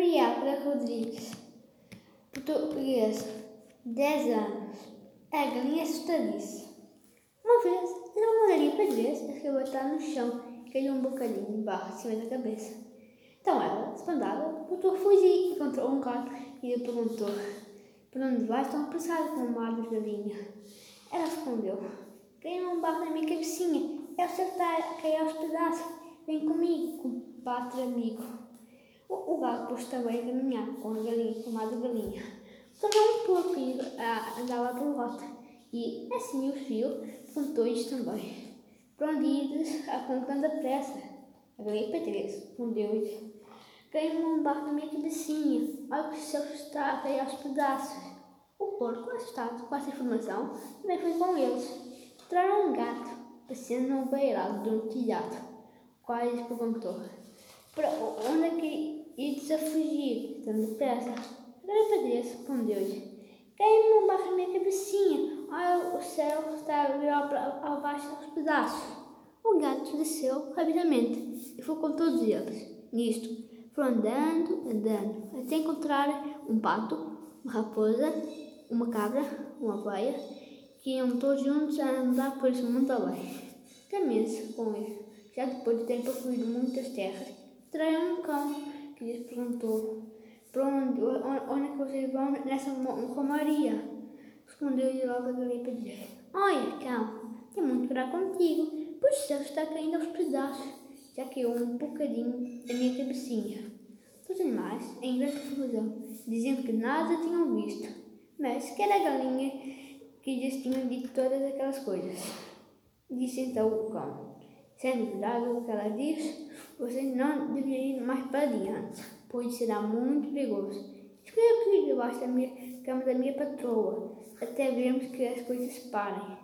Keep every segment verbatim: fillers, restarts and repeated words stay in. Gabriel Rodrigues, português, dez anos, a galinha assustadiça. Uma vez, não mandaria para vez, acabou estar no chão e caiu um bocadinho de barro em cima da cabeça. Então ela, espantada, voltou a fugir e encontrou um gato e lhe perguntou: por onde vais tão apressado com o mar da galinha? Ela respondeu: caiu um barro na minha cabecinha, eu acertar, caí aos pedaços. Vem comigo, compadre amigo. O, o gato pôs também a caminhar com a galinha, chamada galinha. Tomou um pouco e andava por volta. E, assim o fio, contou-lhes também: por onde ides, a com tanta pressa? A galinha Patrícia respondeu-lhe: caiu um barco na minha cabecinha, olha que o céu está a cair aos pedaços. O porco, assustado com essa informação, também foi com eles. Encontraram um gato, passeando num beirado de um telhado. O pai lhes perguntou: para onde é que ides a fugir tão depressa? A galinha Patrícia respondeu-lhe: caiu-me um barro na minha cabecinha, olha o céu está a virar ao, ao baixo aos pedaços. O gato desceu rapidamente e foi com todos eles. Nisto, foram andando, andando, até encontrar um pato, uma raposa, uma cabra, uma ovelha, que iam todos juntos a andar por esse mundo além. Caminha-se com ele. Já depois de ter percorrido muitas terras, traiu um cão que lhes perguntou: para onde, onde é que vocês vão nessa romaria? Respondeu-lhe logo a galinha Patrícia: olha, cão, tem muito que dar contigo, pois o céu está caindo aos pedaços, já caiu um bocadinho da minha cabecinha. Os animais, em grande confusão, diziam que nada tinham visto, mas que era a galinha que lhes tinha dito todas aquelas coisas. Disse então o cão: sendo verdade o que ela diz, vocês não deveriam ir mais para adiante, pois será muito perigoso. Escolha aqui debaixo da minha cama da minha patroa, até vermos que as coisas parem.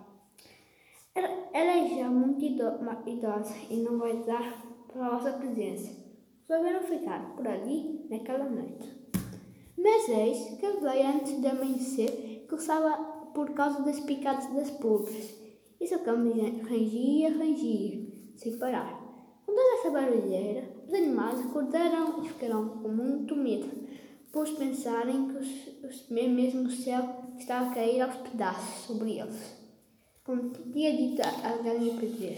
Ela, ela é já muito idosa e não vai dar para a vossa presença. Resolveram ficar por ali naquela noite. Mas eis que veio antes de amanhecer, que estava por causa das picadas das pulgas, e seu cão rangia, rangia. Sem parar. Com toda essa barulheira, os animais acordaram e ficaram com muito medo, pois pensarem que os, os, mesmo o céu estava a cair aos pedaços sobre eles, como tinha dito a, a galinha Patrícia.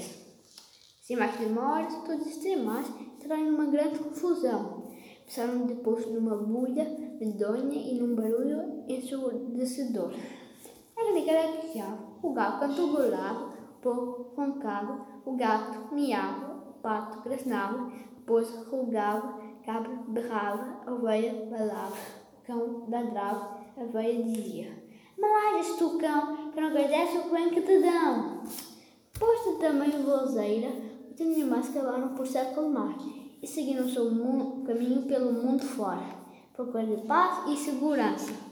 Sem mais demoras, todos os animais entraram numa grande confusão. Passaram depois numa bulha medonha e num barulho ensurdecedor. Era de garaquejar, o galo cantou golado, o porco roncava, o gato miava, o pato grasnava, a raposa rugava, a cabra berrava, a ovelha balava, o cão ladrava, a ovelha dizia: malajas tu, cão, que não agradece o bem que te dão. Posta também a vozeira, os animais acabaram por se acalmar e seguiram o seu mundo, caminho pelo mundo fora, procurando paz e segurança.